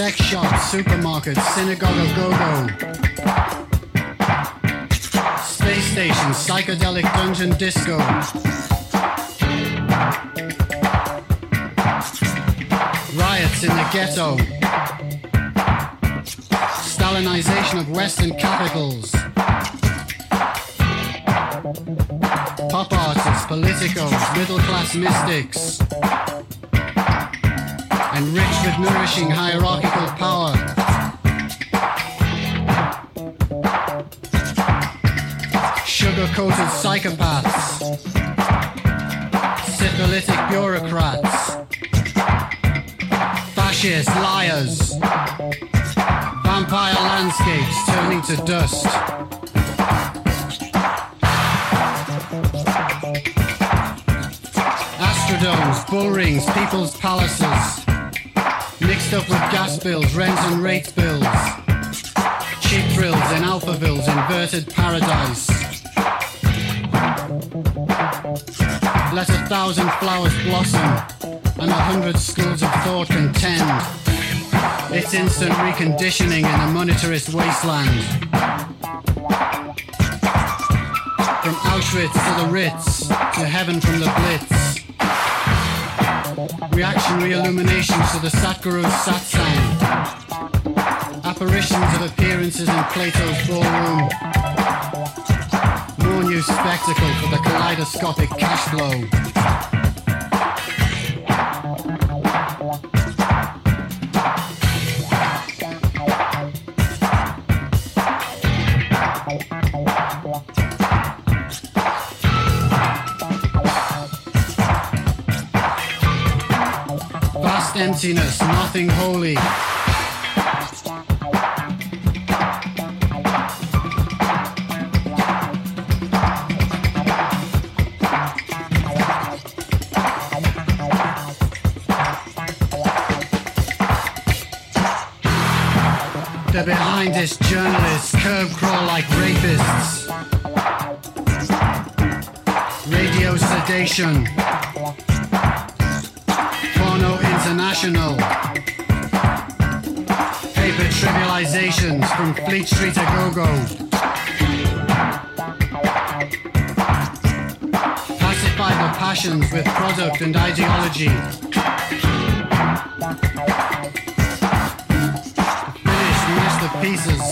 sex shops, supermarkets, synagogue of go-go, space station, psychedelic dungeon disco, riots in the ghetto, Stalinization of Western capitals, pop artists, politicos, middle-class mystics, enriched with nourishing hierarchical power. Sugar-coated psychopaths, syphilitic bureaucrats, fascist liars, vampire landscapes turning to dust. Astrodomes, bull rings, people's palaces, mixed up with gas bills, rents and rates bills, cheap thrills in Alphavilles, inverted paradise. Let 1,000 flowers blossom and 100 schools of thought contend. It's instant reconditioning in a monetarist wasteland. From Auschwitz to the Ritz, to heaven from the Blitz. Reactionary illuminations to the Satguru's satsang. Apparitions of appearances in Plato's ballroom. More new spectacle for the kaleidoscopic cash flow. Emptiness, nothing holy. They're behindist journalists, curb crawl like rapists. Radio sedation. International. Paper trivializations from Fleet Street to Go-Go. Pacify the passions with product and ideology. Finished masterpieces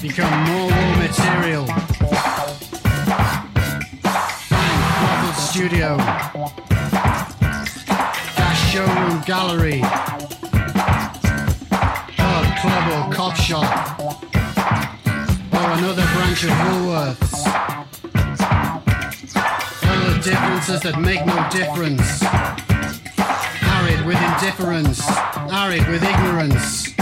become more raw material. Bank, Robert Studio. Showroom gallery, pub, club or cop shop, or another branch of Woolworths. All the differences that make no difference, arid with indifference, arid with ignorance.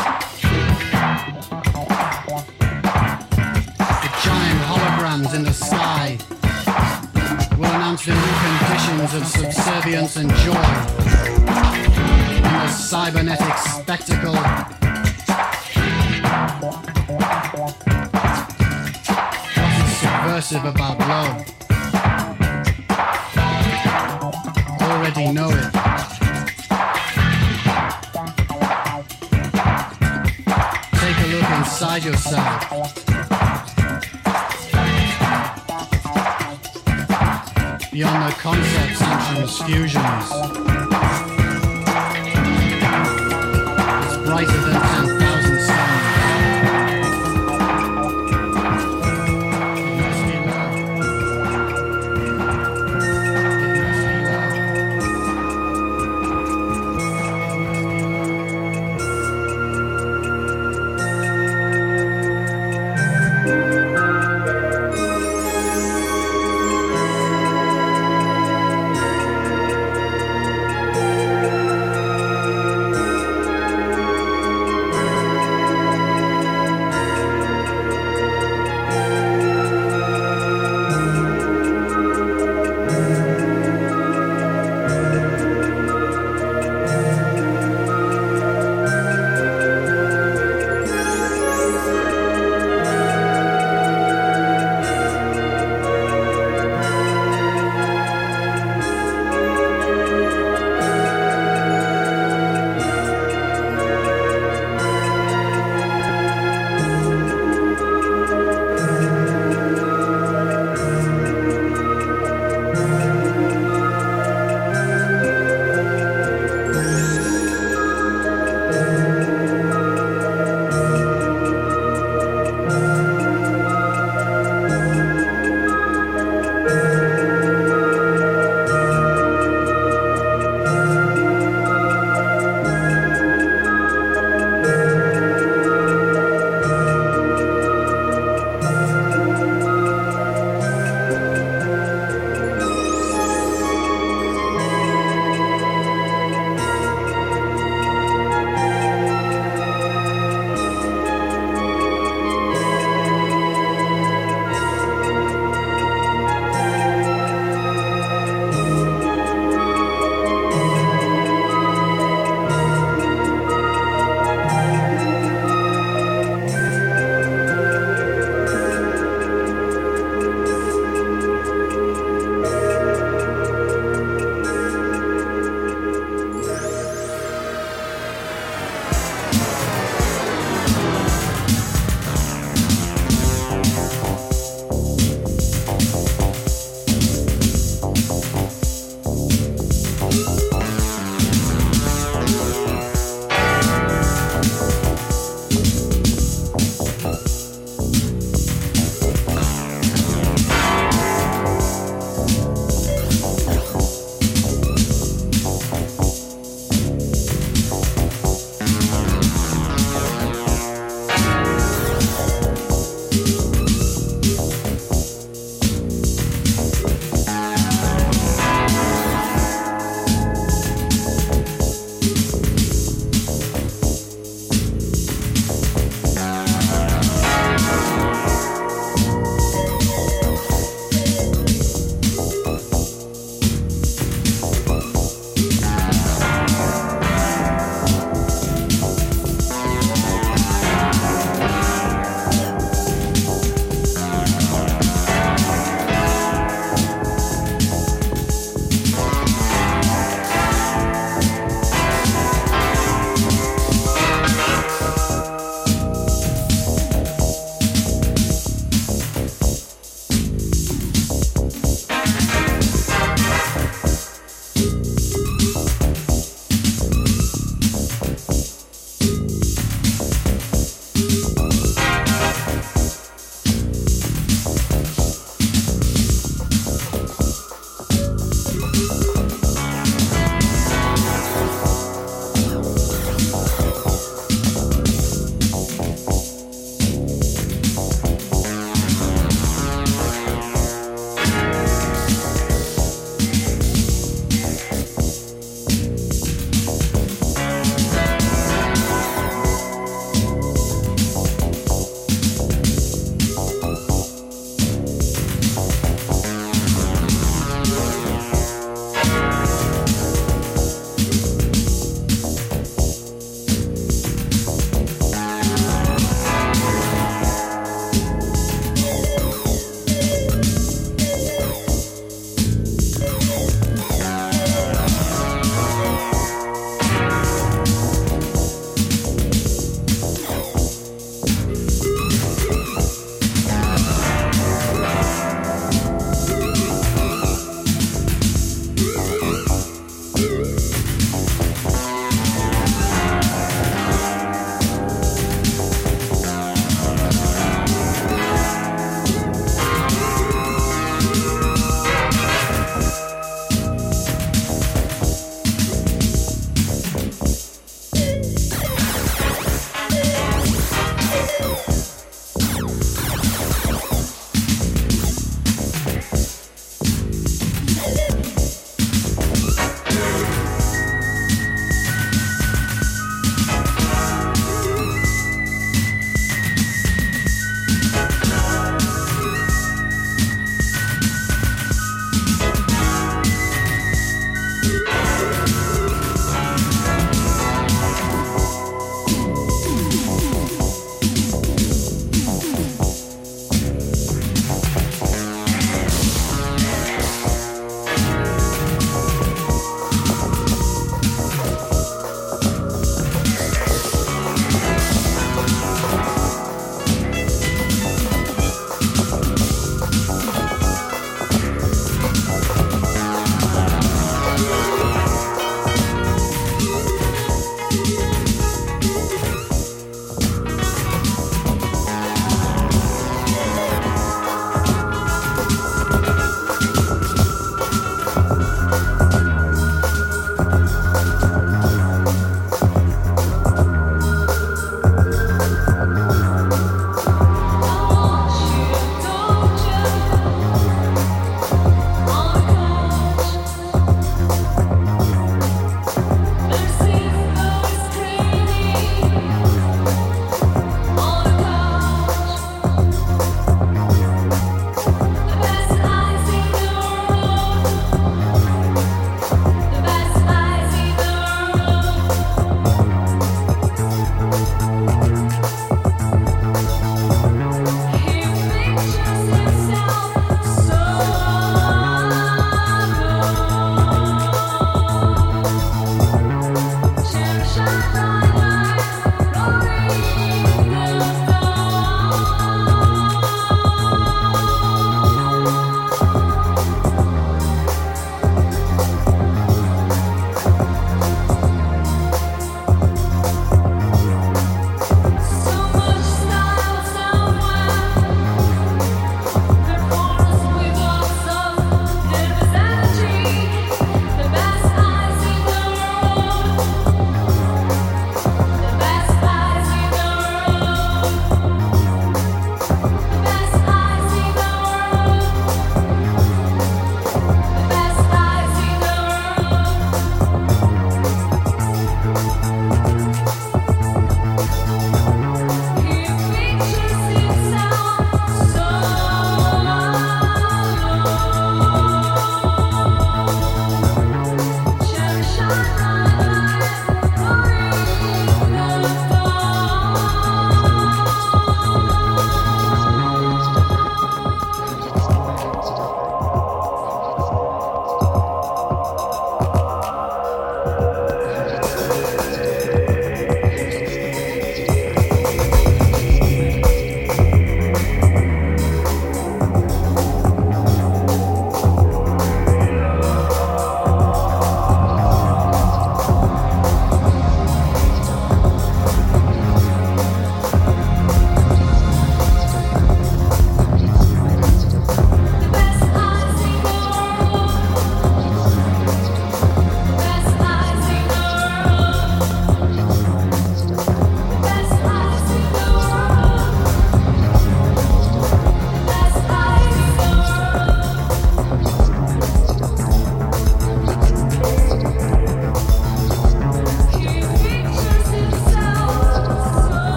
The giant holograms in the sky will announce the new conditions of subservience and joy. A cybernetic spectacle. What is subversive about love? Already know it. Take a look inside yourself. Beyond the concepts and transfusions. Brighter than 10,000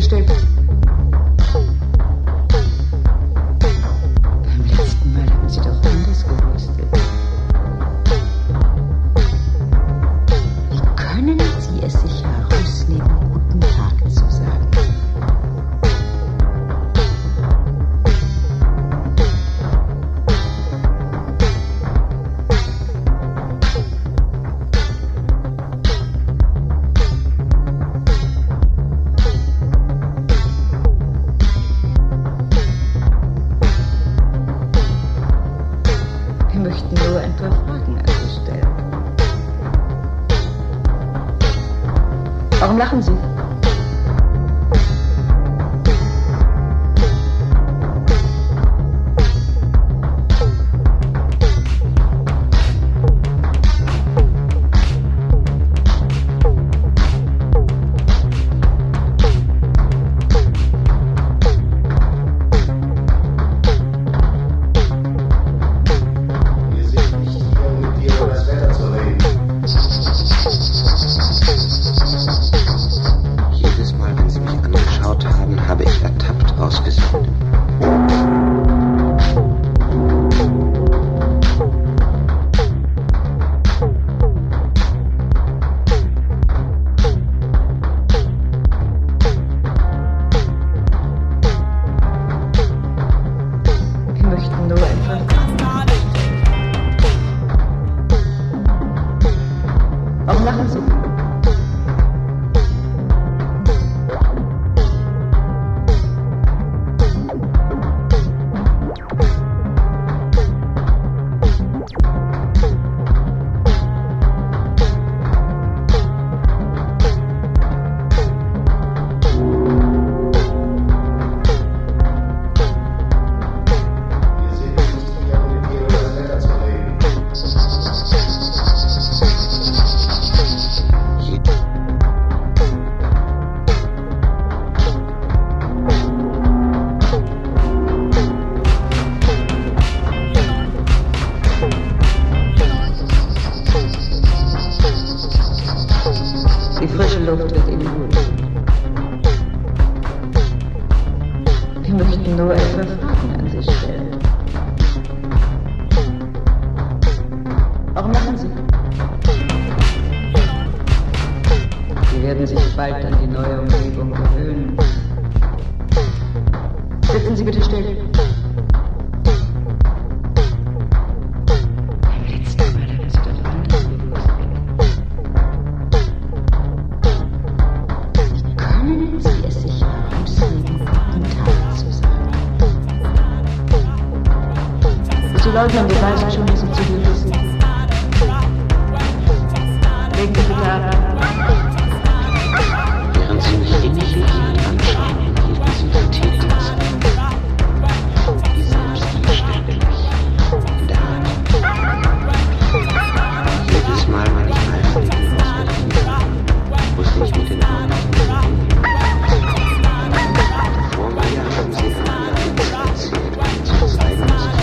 Fish tape. Beim letzten Mal haben Sie doch anders gehustet. Wie können Sie es sich herausnehmen, guten Tag zu sagen? Wir möchten nur ein paar Fragen an Sie stellen. Warum lachen Sie? Warum lachen Sie? Die frische Luft wird Ihnen gut. Wir möchten nur etwas Fragen an Sie stellen. Warum lachen Sie? Sie werden sich bald an die neue Umgebung gewöhnen. Sitzen Sie bitte still. Sie leugnen, wir weisen schon, dass Sie zu viel wissen. Legen Sie bitte ab. Während Sie mich innig lächelnd anschauen, hielten Sie für Teetanz. Die selbstverständlich in der Hand. Jedes Mal, wenn ich meinen Blicken aus Berlin sah, wusste ich mit den Augen nicht mehr hin. Vor mir haben Sie einander nichts erzählt, um zu zeigen, dass ich.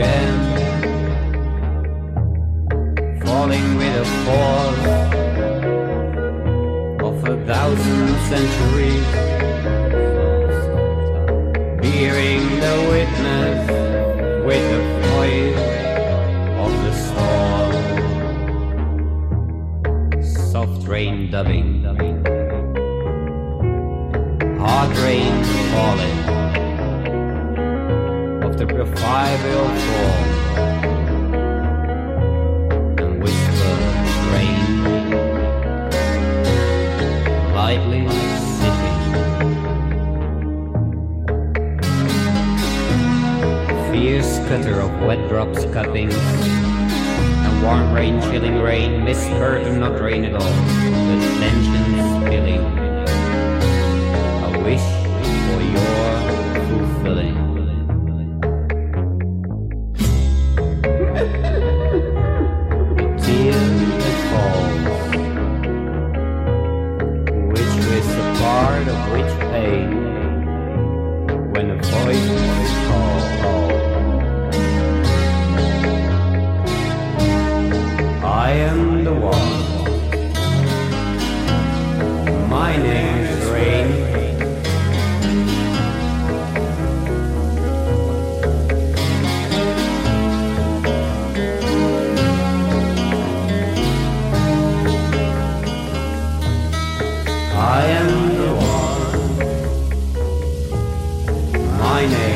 again, falling with a force of 1,000 centuries, bearing the witness with the voice of the storm. Soft rain dubbing, hard rain falling of the proverbial form, and whisper rain lightly sitting. Fierce cutter of wet drops cupping, and warm rain, chilling rain, mist curtain, not rain at all, but tension spilling. A wish for your fulfilling. When a voice is called, I am the one. My name is Rain. I am the one. My name.